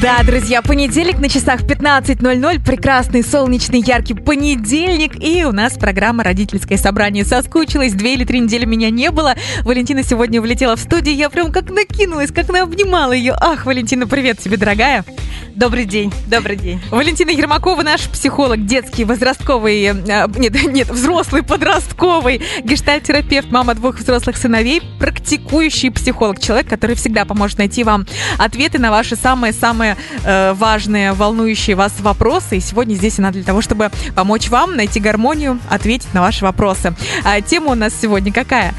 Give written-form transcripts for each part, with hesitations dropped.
Да, друзья, понедельник на часах 15:00, прекрасный, солнечный, яркий понедельник, и у нас программа «Родительское собрание». Соскучилась, 2 или 3 недели меня не было. Валентина сегодня влетела в студию, я прям как накинулась, как наобнимала ее. Ах, Валентина, привет тебе, дорогая. Добрый день, добрый день. Валентина Ермакова, наш психолог, детский, возрастковый, взрослый, подростковый, гештальт-терапевт, мама 2 взрослых сыновей, практикующий психолог, человек, который всегда поможет найти вам ответы на ваши самые важные, волнующие вас вопросы. И сегодня здесь она для того, чтобы помочь вам найти гармонию, ответить на ваши вопросы. Тема у нас сегодня какая?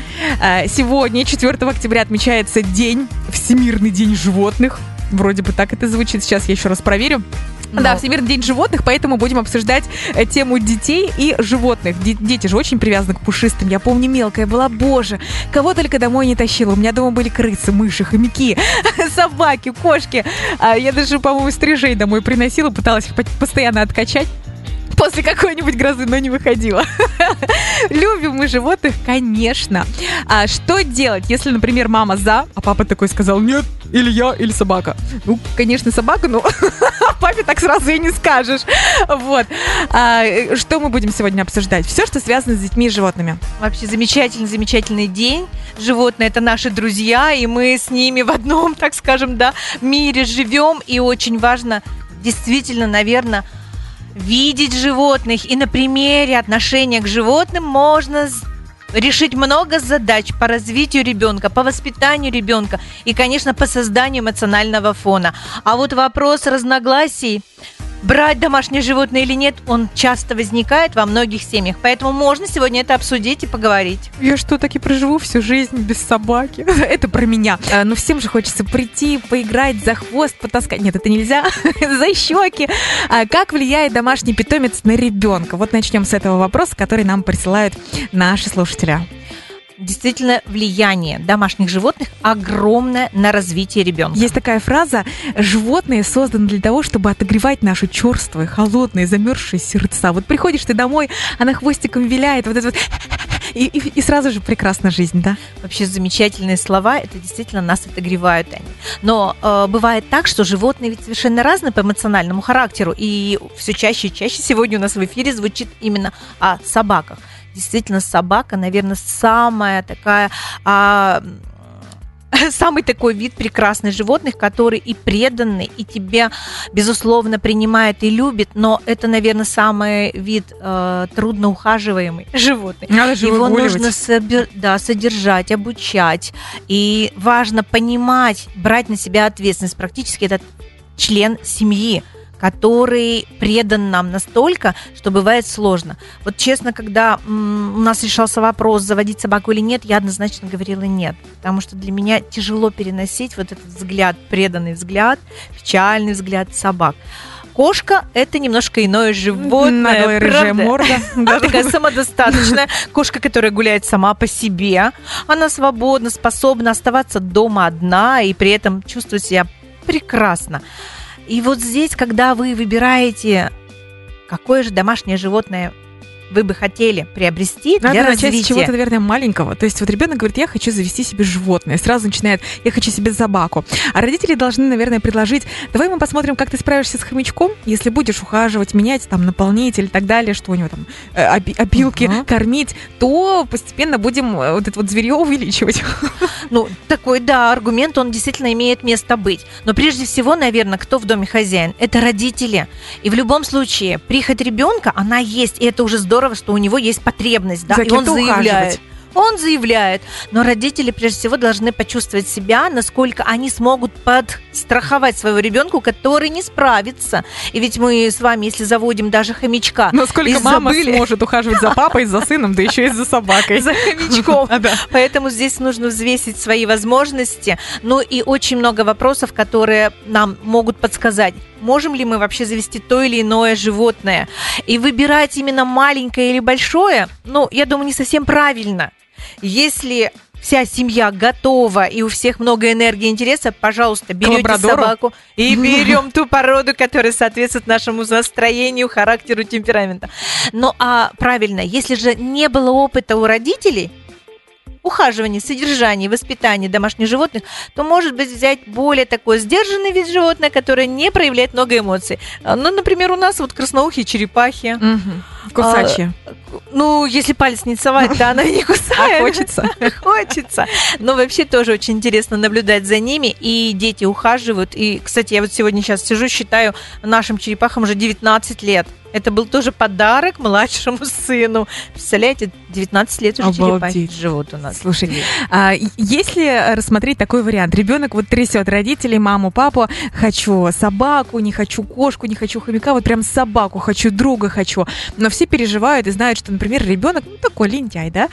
Сегодня, 4 октября, отмечается Всемирный день животных. Вроде бы так это звучит, сейчас я еще раз проверю. Да, Всемирный день животных, поэтому будем обсуждать тему детей и животных. Дети же очень привязаны к пушистым. Я помню, мелкая была, боже, кого только домой не тащила. У меня дома были крысы, мыши, хомяки, собаки, кошки. Я даже, по-моему, стрижей домой приносила, пыталась их постоянно откачать после какой-нибудь грозы, но не выходила. Любим мы животных, конечно. А что делать, если, например, мама за, а папа такой сказал: нет, или я, или собака? Ну, конечно, собака, но папе так сразу и не скажешь. Вот. А что мы будем сегодня обсуждать? Все, что связано с детьми и животными. Вообще замечательный день. Животные — это наши друзья, и мы с ними в одном, так скажем, мире живем. И очень важно, действительно, наверное, видеть животных, и на примере отношения к животным можно решить много задач по развитию ребенка, по воспитанию ребенка и, конечно, по созданию эмоционального фона. А вот вопрос разногласий, брать домашнее животное или нет, он часто возникает во многих семьях. Поэтому можно сегодня это обсудить и поговорить. Я что, так и проживу всю жизнь без собаки? Это про меня. Но всем же хочется прийти, поиграть, за хвост потаскать. Нет, это нельзя. За щеки. Как влияет домашний питомец на ребенка? Вот начнем с этого вопроса, который нам присылают наши слушатели. Действительно, влияние домашних животных огромное на развитие ребенка. Есть такая фраза: животные созданы для того, чтобы отогревать наши черствые, холодные, замерзшие сердца. Вот приходишь ты домой, она хвостиком виляет, вот это вот, и сразу же прекрасна жизнь, да? Вообще замечательные слова, это действительно нас отогревают они. Но бывает так, что животные ведь совершенно разные по эмоциональному характеру, и все чаще и чаще сегодня у нас в эфире звучит именно о собаках. Действительно, собака, наверное, самый такой вид прекрасных животных, который и преданный, и тебя, безусловно, принимает и любит, но это, наверное, самый вид трудно ухаживаемый животный. Его нужно содержать, обучать, и важно понимать, брать на себя ответственность. Практически это член семьи, который предан нам настолько, что бывает сложно. Вот честно, когда у нас решался вопрос, заводить собаку или нет, я однозначно говорила нет, потому что для меня тяжело переносить вот этот взгляд, преданный взгляд, печальный взгляд собак. Кошка – это немножко иное животное. Надо, рыжая морда. Она такая самодостаточная. Кошка, которая гуляет сама по себе. Она свободна, способна оставаться дома одна и при этом чувствует себя прекрасно. И вот здесь, когда вы выбираете, какое же домашнее животное вы бы хотели приобрести для развития. Надо начать с чего-то, наверное, маленького. То есть вот ребенок говорит: я хочу завести себе животное. Сразу начинает: я хочу себе собаку. А родители должны, наверное, предложить: давай мы посмотрим, как ты справишься с хомячком, если будешь ухаживать, менять там наполнитель и так далее, что у него там опилки, кормить, то постепенно будем вот это вот зверье увеличивать. Ну, такой, да, аргумент, он действительно имеет место быть. Но прежде всего, наверное, кто в доме хозяин? Это родители. И в любом случае, прихоть ребенка, она есть, и это уже здорово, что у него есть потребность, да, и он заявляет. Но родители, прежде всего, должны почувствовать себя, насколько они смогут подстраховать своего ребенка, который не справится. И ведь мы с вами, если заводим даже хомячка... Насколько мама сможет ухаживать за папой, за сыном, да еще и за собакой. За хомячком. Поэтому здесь нужно взвесить свои возможности. Ну и очень много вопросов, которые нам могут подсказать, можем ли мы вообще завести то или иное животное. И выбирать именно маленькое или большое, ну, я думаю, не совсем правильно. Если вся семья готова и у всех много энергии и интереса, пожалуйста, берете собаку и берем ту породу, которая соответствует нашему настроению, характеру, темпераменту. Ну а правильно, если же не было опыта у родителей, ухаживании, содержании, воспитании домашних животных, то, может быть, взять более такой сдержанный вид животное, которое не проявляет много эмоций. Ну, например, у нас вот красноухие черепахи. Угу. Кусачие. Ну, если палец не совать, то она не кусает. А хочется. Хочется. Но вообще тоже очень интересно наблюдать за ними. И дети ухаживают. И, кстати, я вот сегодня сейчас сижу, считаю, нашим черепахам уже 19 лет. Это был тоже подарок младшему сыну. Представляете, 19 лет уже черепахи живут у нас. Слушай, если рассмотреть такой вариант, ребенок вот трясет родителей, маму, папу, хочу собаку, не хочу кошку, не хочу хомяка, вот прям собаку хочу, друга хочу. Но все переживают и знают, что, например, ребенок, ну, такой лентяй, да,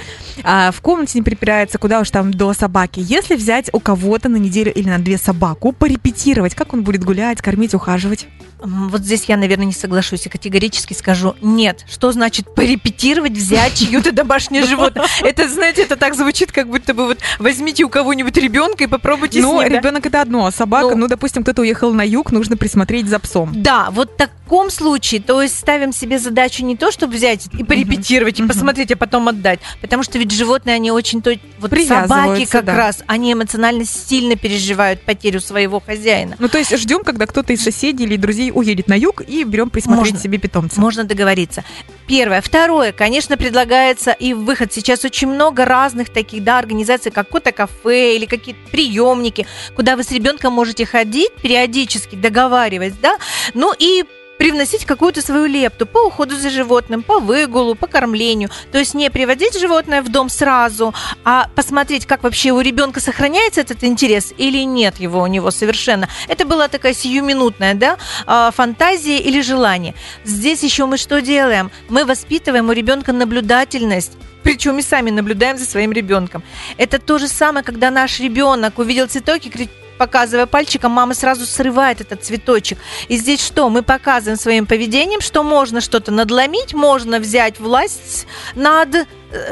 в комнате не припирается, куда уж там до собаки. Если взять у кого-то на неделю или на две собаку, порепетировать, как он будет гулять, кормить, ухаживать? Вот здесь я, наверное, не соглашусь и категорически скажу нет. Что значит порепетировать, взять чью-то домашнее животное? Это, знаете, это так звучит, как будто бы вот возьмите у кого-нибудь ребенка и попробуйте с ним. Ну, ребенок это одно, а собака, ну, допустим, кто-то уехал на юг, нужно присмотреть за псом. Да, вот в таком случае, то есть ставим себе задачу не то, чтобы взять и порепетировать, и посмотреть, а потом отдать. Потому что ведь животные, они очень, вот собаки как раз, они эмоционально сильно переживают потерю своего хозяина. Ну, то есть ждем, когда кто-то из соседей или друзей уедет на юг и берем присмотреть себе питомца. Можно договориться. Первое. Второе. Конечно, предлагается и выход. Сейчас очень много разных таких, да, организаций, как кота-кафе или какие-то приемники, куда вы с ребенком можете ходить периодически, договариваясь, да, ну и привносить какую-то свою лепту по уходу за животным, по выгулу, по кормлению. То есть не приводить животное в дом сразу, а посмотреть, как вообще у ребенка сохраняется этот интерес или нет его у него совершенно. Это была такая сиюминутная, да, фантазия или желание. Здесь еще мы что делаем? Мы воспитываем у ребенка наблюдательность. Причем и сами наблюдаем за своим ребенком. Это то же самое, когда наш ребенок увидел цветок и кричит, показывая пальчиком, мама сразу срывает этот цветочек. И здесь что? Мы показываем своим поведением, что можно что-то надломить, можно взять власть над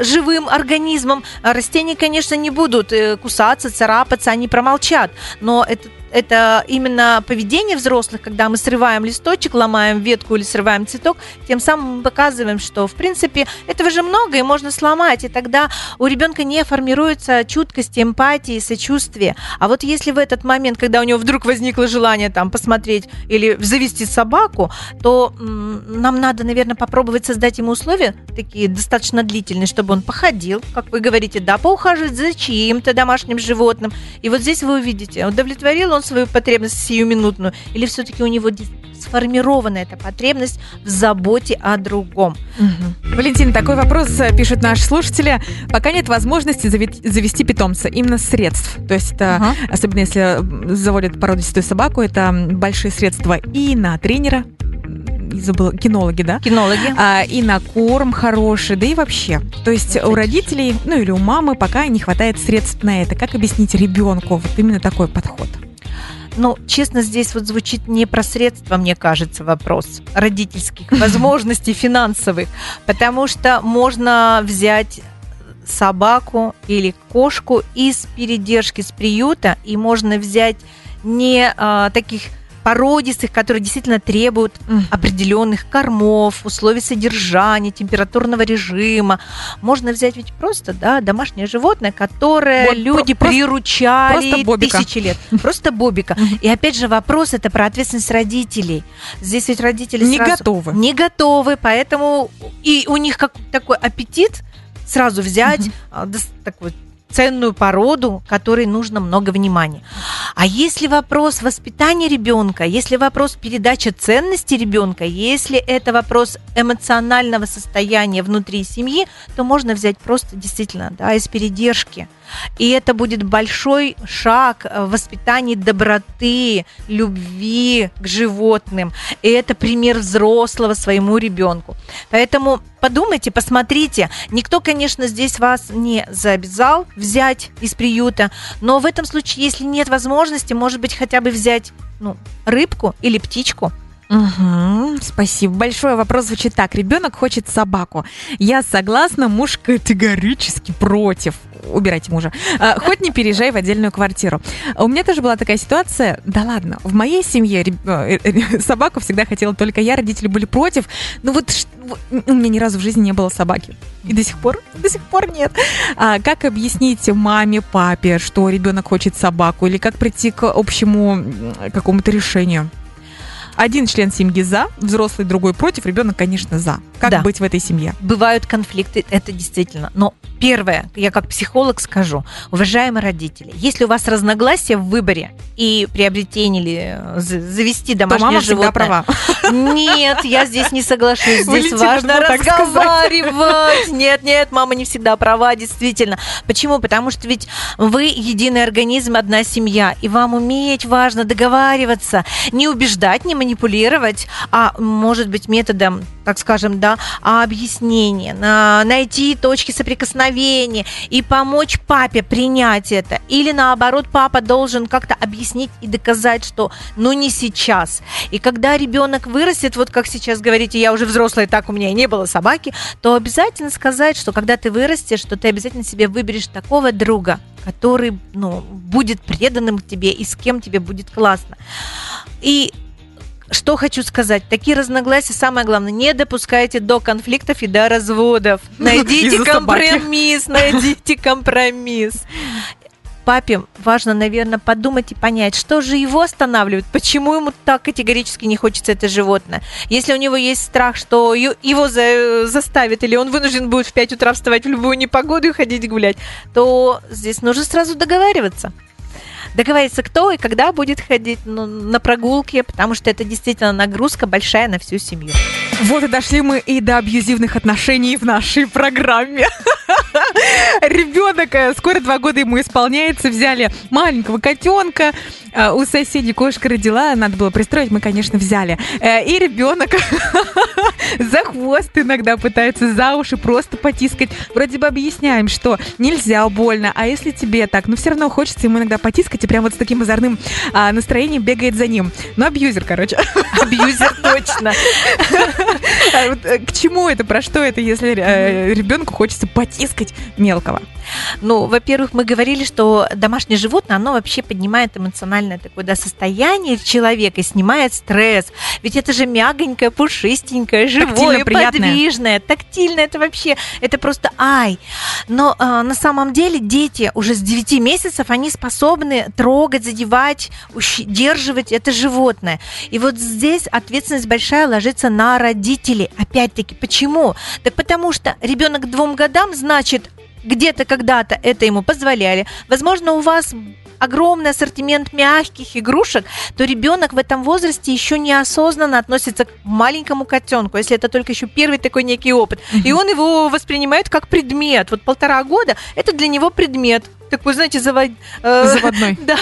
живым организмом. Растения, конечно, не будут кусаться, царапаться, они промолчат. Но это именно поведение взрослых, когда мы срываем листочек, ломаем ветку или срываем цветок, тем самым мы показываем, что, в принципе, этого же много, и можно сломать, и тогда у ребенка не формируется чуткость, эмпатия, сочувствие. А вот если в этот момент, когда у него вдруг возникло желание там посмотреть или завести собаку, то нам надо, наверное, попробовать создать ему условия такие достаточно длительные, чтобы он походил, как вы говорите, да, поухаживать за чьим-то домашним животным. И вот здесь вы увидите, удовлетворил он свою потребность сиюминутную, или все-таки у него сформирована эта потребность в заботе о другом. Угу. Валентина, такой вопрос пишут наши слушатели. Пока нет возможности завести питомца, именно средств. То есть это, особенно если заводят породистую собаку, это большие средства и на тренера, кинологи, да? Кинологи. И на корм хороший, да и вообще. То есть у родителей, ну или у мамы пока не хватает средств на это. Как объяснить ребенку вот именно такой подход? Ну, честно, здесь вот звучит не про средства, мне кажется, вопрос родительских возможностей финансовых, потому что можно взять собаку или кошку из передержки, с приюта, и можно взять не таких породистых, которые действительно требуют определенных кормов, условий содержания, температурного режима. Можно взять ведь просто, да, домашнее животное, которое вот люди приручали просто тысячи лет. Просто бобика. И опять же вопрос, это про ответственность родителей. Здесь ведь родители не готовы. Не готовы, поэтому и у них как такой аппетит сразу взять такой ценную породу, которой нужно много внимания. А если вопрос воспитания ребенка, если вопрос передачи ценностей ребенка, если это вопрос эмоционального состояния внутри семьи, то можно взять просто действительно, да, из передержки. И это будет большой шаг в воспитании доброты, любви к животным. И это пример взрослого своему ребенку. Поэтому подумайте, посмотрите. Никто, конечно, здесь вас не обязал взять из приюта. Но в этом случае, если нет возможности, может быть, хотя бы взять рыбку или птичку, Угу, спасибо большое. Вопрос звучит так. Ребенок хочет собаку. Я согласна, муж категорически против. Убирайте мужа. Хоть не переезжай в отдельную квартиру. У меня тоже была такая ситуация. Да ладно, в моей семье собаку всегда хотела только я. Родители были против. Но вот у меня ни разу в жизни не было собаки. И до сих пор нет. Как объяснить маме, папе, что ребенок хочет собаку? Или как прийти к общему какому-то решению? Один член семьи за, взрослый другой против, ребенок, конечно, за. Как быть в этой семье? Бывают конфликты, это действительно. Но первое, я как психолог скажу, уважаемые родители, если у вас разногласия в выборе и приобретении или завести домашнее животное... То мама всегда права. Нет, я здесь не соглашусь. Здесь важно разговаривать. Нет, мама не всегда права, действительно. Почему? Потому что ведь вы единый организм, одна семья, и вам уметь важно договариваться, не убеждать, не манипулировать, а может быть методом, так скажем, объяснения, найти точки соприкосновения и помочь папе принять это. Или наоборот, папа должен как-то объяснить и доказать, что не сейчас. И когда ребенок вырастет, вот как сейчас говорите, я уже взрослая, так у меня и не было собаки, то обязательно сказать, что когда ты вырастешь, что ты обязательно себе выберешь такого друга, который будет преданным тебе и с кем тебе будет классно. И что хочу сказать. Такие разногласия, самое главное, не допускайте до конфликтов и до разводов. Найдите компромисс. Папе важно, наверное, подумать и понять, что же его останавливает, почему ему так категорически не хочется это животное. Если у него есть страх, что его заставят, или он вынужден будет в 5 утра вставать в любую непогоду и ходить гулять, то здесь нужно сразу договариваться. Договориться, кто и когда будет ходить на прогулки, потому что это действительно нагрузка большая на всю семью. Вот и дошли мы и до абьюзивных отношений в нашей программе. Ребенок, скоро 2 года ему исполняется, взяли маленького котенка, у соседей кошка родила, надо было пристроить, мы, конечно, взяли. И ребенок за хвост иногда пытается, за уши просто потискать. Вроде бы объясняем, что нельзя, больно, а если тебе так, все равно хочется ему иногда потискать, и прям вот с таким озорным настроением бегает за ним. Абьюзер, короче. Абьюзер, точно. К чему это, про что это, если ребенку хочется потискать мелкого? Во-первых, мы говорили, что домашнее животное, оно вообще поднимает эмоциональное такое состояние человека и снимает стресс. Ведь это же мягонькое, пушистенькое, живое, подвижное, тактильное. Это вообще, это просто ай. Но на самом деле дети уже с 9 месяцев, они способны трогать, задевать, удерживать это животное. И вот здесь ответственность большая ложится на родителей. Опять-таки, почему? Так потому что ребенок к 2 годам, значит, где-то когда-то это ему позволяли. Возможно, у вас огромный ассортимент мягких игрушек, то ребенок в этом возрасте еще неосознанно относится к маленькому котенку, если это только еще первый такой некий опыт. И он его воспринимает как предмет. Вот 1,5 года – это для него предмет. Такой, знаете, заводной. Да,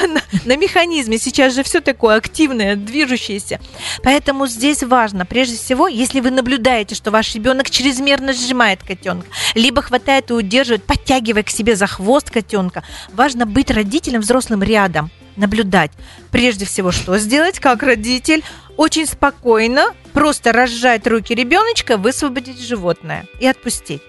на механизме. Сейчас же все такое активное, движущееся. Поэтому здесь важно, прежде всего, если вы наблюдаете, что ваш ребенок чрезмерно сжимает котенка, либо хватает и удерживает, подтягивая к себе за хвост котенка, важно быть родителем, взрослым рядом, наблюдать. Прежде всего, что сделать, как родитель? Очень спокойно просто разжать руки ребеночка, высвободить животное и отпустить.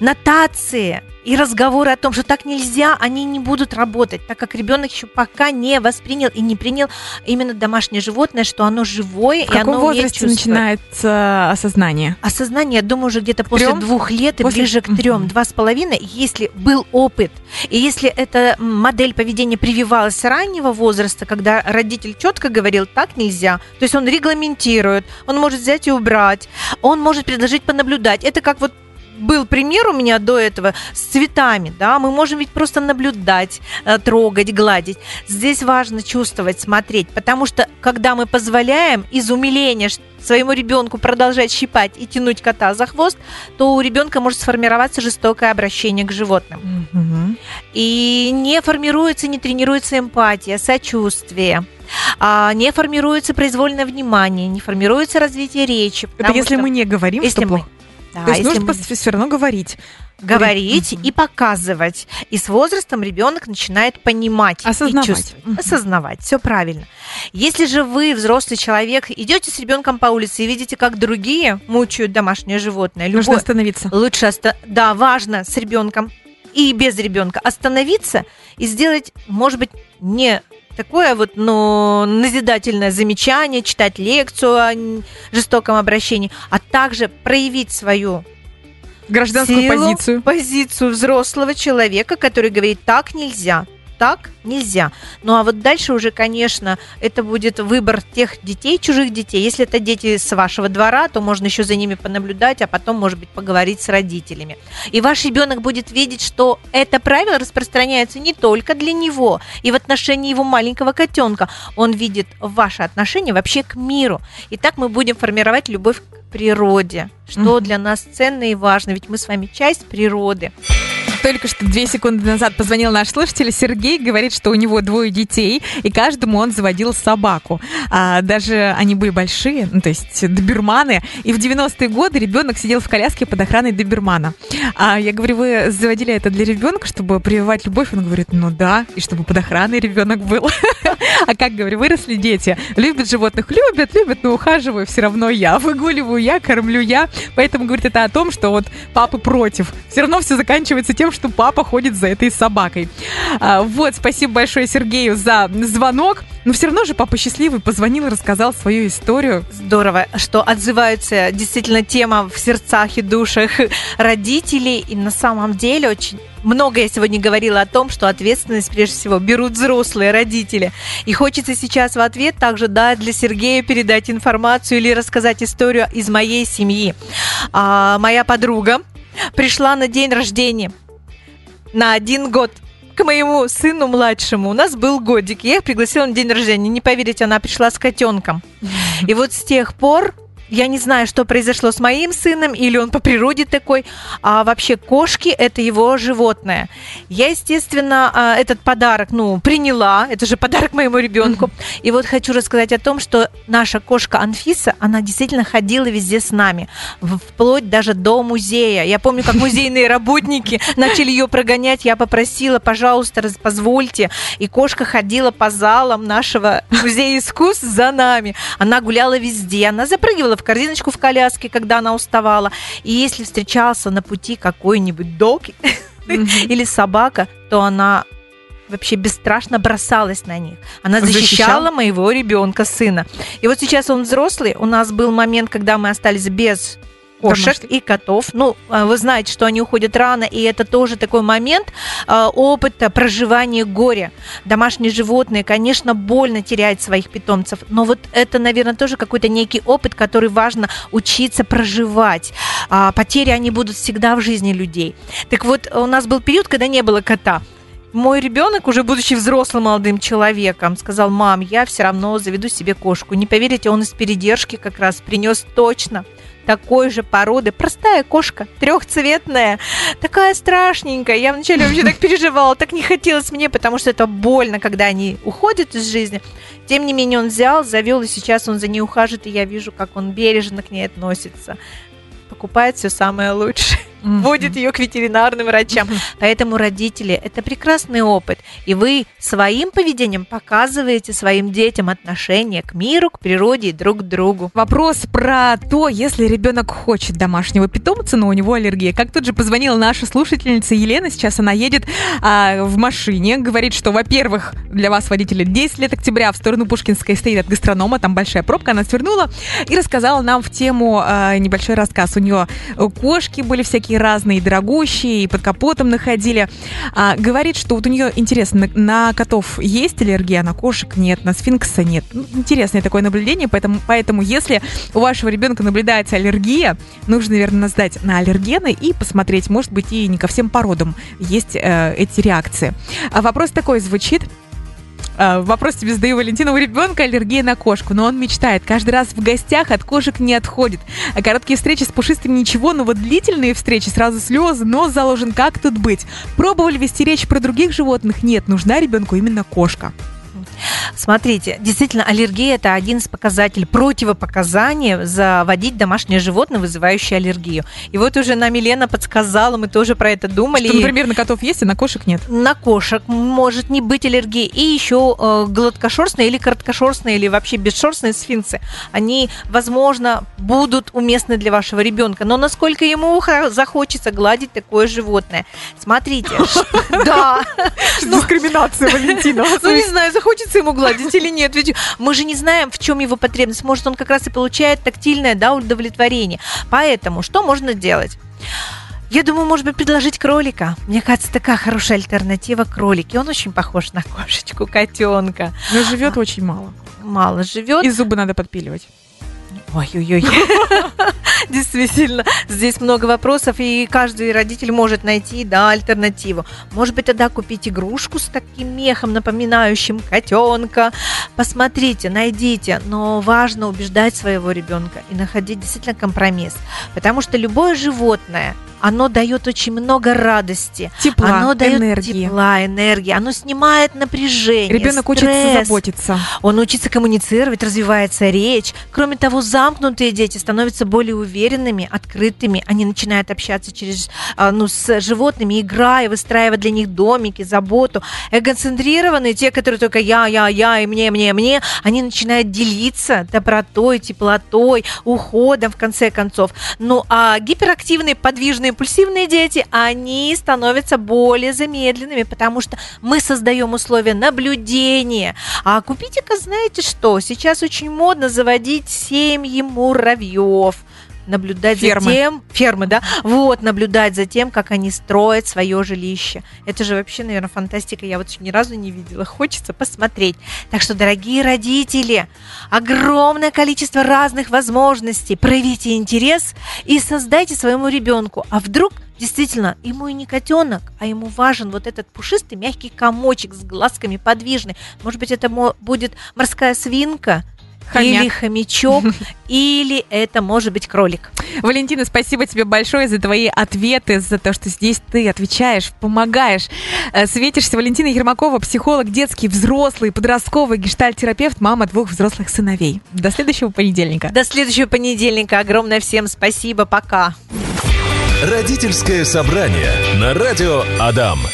Нотации и разговоры о том, что так нельзя, они не будут работать, так как ребенок еще пока не воспринял и не принял именно домашнее животное, что оно живое, и оно умеет чувствовать. В каком возрасте начинается осознание? Осознание, я думаю, уже где-то после 2 лет и ближе к 3, 2,5, если был опыт, и если эта модель поведения прививалась с раннего возраста, когда родитель четко говорил, так нельзя, то есть он регламентирует, он может взять и убрать, он может предложить понаблюдать. Это как вот был пример у меня до этого с цветами, мы можем ведь просто наблюдать, трогать, гладить. Здесь важно чувствовать, смотреть, потому что, когда мы позволяем из умиления своему ребенку продолжать щипать и тянуть кота за хвост, то у ребенка может сформироваться жестокое обращение к животным. Mm-hmm. И не формируется, не тренируется эмпатия, сочувствие. Не формируется произвольное внимание, не формируется развитие речи. Это если мы не говорим, что плохо. Да, то есть нужно все равно говорить и показывать. И с возрастом ребенок начинает понимать и чувствовать. Осознавать. Все правильно. Если же вы, взрослый человек, идете с ребенком по улице и видите, как другие мучают домашнее животное, нужно остановиться. Да, важно с ребенком и без ребенка остановиться и сделать, может быть, не такое вот, но назидательное замечание, читать лекцию о жестоком обращении, а также проявить свою гражданскую позицию взрослого человека, который говорит: так нельзя, так нельзя. Ну а вот дальше уже, конечно, это будет выбор тех детей, чужих детей. Если это дети с вашего двора, то можно еще за ними понаблюдать, а потом, может быть, поговорить с родителями. И ваш ребенок будет видеть, что это правило распространяется не только для него, и в отношении его маленького котенка. Он видит ваше отношение вообще к миру. И так мы будем формировать любовь к природе, что для нас ценно и важно, ведь мы с вами часть природы. Только что 2 секунды назад позвонил наш слушатель Сергей, говорит, что у него 2 детей, и каждому он заводил собаку. Даже они были большие, ну, то есть доберманы, и в 90-е годы ребенок сидел в коляске под охраной добермана. Я говорю: вы заводили это для ребенка, чтобы прививать любовь? Он говорит: ну да, и чтобы под охраной ребенок был. А как, говорю, выросли дети, любят животных, любят, но ухаживаю все равно я, выгуливаю я, кормлю я. Поэтому, говорит, это о том, что вот папы против. Все равно все заканчивается тем, что папа ходит за этой собакой. Спасибо большое Сергею за звонок. Но все равно же папа счастливый позвонил и рассказал свою историю. Здорово, что отзывается действительно тема в сердцах и душах родителей. И на самом деле очень много я сегодня говорила о том, что ответственность прежде всего берут взрослые родители. И хочется сейчас в ответ также для Сергея передать информацию или рассказать историю из моей семьи. Моя подруга пришла на день рождения на 1 год. К моему сыну младшему. У нас был годик. Я их пригласила на день рождения. Не поверите, она пришла с котенком. И вот с тех пор я не знаю, что произошло с моим сыном, или он по природе такой. А вообще кошки – это его животное. Я, естественно, этот подарок, приняла. Это же подарок моему ребенку. И вот хочу рассказать о том, что наша кошка Анфиса, она действительно ходила везде с нами. Вплоть даже до музея. Я помню, как музейные работники начали ее прогонять. Я попросила: пожалуйста, позвольте. И кошка ходила по залам нашего музея искусств за нами. Она гуляла везде. Она запрыгивала в корзиночку в коляске, когда она уставала. И если встречался на пути какой-нибудь дог или собака, то она вообще бесстрашно бросалась на них. Она защищала моего ребенка, сына. И вот сейчас он взрослый. У нас был момент, когда мы остались без кошек и котов. Вы знаете, что они уходят рано, и это тоже такой момент опыта проживания горя. Домашние животные, конечно, больно теряют своих питомцев, но вот это, наверное, тоже какой-то некий опыт, который важно учиться проживать. Потери, они будут всегда в жизни людей. Так вот, у нас был период, когда не было кота. Мой ребенок, уже будучи взрослым молодым человеком, сказал: мам, я все равно заведу себе кошку. Не поверите, он из передержки как раз принес точно такой же породы. Простая кошка, 3-цветная, такая страшненькая. Я вначале вообще так переживала, так не хотелось мне, потому что это больно, когда они уходят из жизни. Тем не менее, он взял, завел, и сейчас он за ней ухаживает, и я вижу, как он бережно к ней относится. Покупает все самое лучшее. Водит ее к ветеринарным врачам. Поэтому, родители, это прекрасный опыт. И вы своим поведением показываете своим детям отношение к миру, к природе и друг к другу. Вопрос про то, если ребенок хочет домашнего питомца, но у него аллергия. Как тут же позвонила наша слушательница Елена. Сейчас она едет в машине. Говорит, что, во-первых, для вас, водители, 10 лет октября в сторону Пушкинской стоит от гастронома. Там большая пробка. Она свернула и рассказала нам в тему небольшой рассказ. У нее кошки были всякие разные, дорогущие, и под капотом находили. Говорит, что вот у нее интересно, на котов есть аллергия, на кошек нет, на сфинкса нет. Интересное такое наблюдение, поэтому если у вашего ребенка наблюдается аллергия, нужно, наверное, сдать на аллергены и посмотреть, может быть, и не ко всем породам есть эти реакции. Вопрос такой звучит. Вопрос тебе задаю, Валентина. У ребенка аллергия на кошку, но он мечтает. Каждый раз в гостях от кошек не отходит. Короткие встречи с пушистым ничего, но вот длительные встречи, сразу слезы, нос заложен. Как тут быть? Пробовали вести речь про других животных? Нет, нужна ребенку именно кошка. Смотрите, действительно, аллергия – это один из показателей, противопоказаний заводить домашнее животное, вызывающее аллергию. И вот уже нам Елена подсказала, мы тоже про это думали. Что, например, на котов есть, а на кошек нет? На кошек может не быть аллергии. И еще гладкошерстные или короткошерстные, или вообще бесшерстные сфинксы, они, возможно, будут уместны для вашего ребенка. Но насколько ему захочется гладить такое животное? Смотрите. Да. Дискриминация, Валентина. Ну, не знаю, захочется ему гладить или нет. Ведь мы же не знаем, в чем его потребность. Может, он как раз и получает тактильное, да, удовлетворение. Поэтому что можно делать? Я думаю, может быть, предложить кролика. Мне кажется, такая хорошая альтернатива — кролики. Он очень похож на кошечку, котенка. Но живет очень мало. Мало живет. И зубы надо подпиливать. Ой-ой-ой. Действительно, здесь много вопросов, и каждый родитель может найти, да, альтернативу. Может быть, тогда купить игрушку с таким мехом, напоминающим котенка. Посмотрите, найдите, но важно убеждать своего ребенка и находить действительно компромисс. Потому что любое животное, оно дает очень много радости, тепла, оно дает энергии, оно снимает напряжение. Ребенок учится заботиться. Он учится коммуницировать, развивается речь. Кроме того, замкнутые дети становятся более уверенными, открытыми. Они начинают общаться с животными, играя, выстраивая для них домики, заботу. Эгоцентрированные, те, которые только я, и мне, они начинают делиться добротой, теплотой, уходом, в конце концов. Ну, а гиперактивные, подвижные, импульсивные дети, они становятся более замедленными, потому что мы создаем условия наблюдения. А купите-ка, знаете что, сейчас очень модно заводить семьи муравьев. Наблюдать за тем, наблюдать за тем, как они строят свое жилище. Это же вообще, наверное, фантастика. Я вот еще ни разу не видела. Хочется посмотреть. Так что, дорогие родители, огромное количество разных возможностей. Проявите интерес и создайте своему ребенку. А вдруг действительно, ему и не котенок, а ему важен вот этот пушистый мягкий комочек с глазками, подвижный. Может быть, это будет морская свинка, хомяк. Или хомячок, или это может быть кролик. Валентина, спасибо тебе большое за твои ответы, за то, что здесь ты отвечаешь, помогаешь, светишься. Валентина Ермакова, психолог, детский, взрослый, подростковый, гештальт-терапевт, мама 2 взрослых сыновей. До следующего понедельника. До следующего понедельника. Огромное всем спасибо. Пока. Родительское собрание на радио Адам.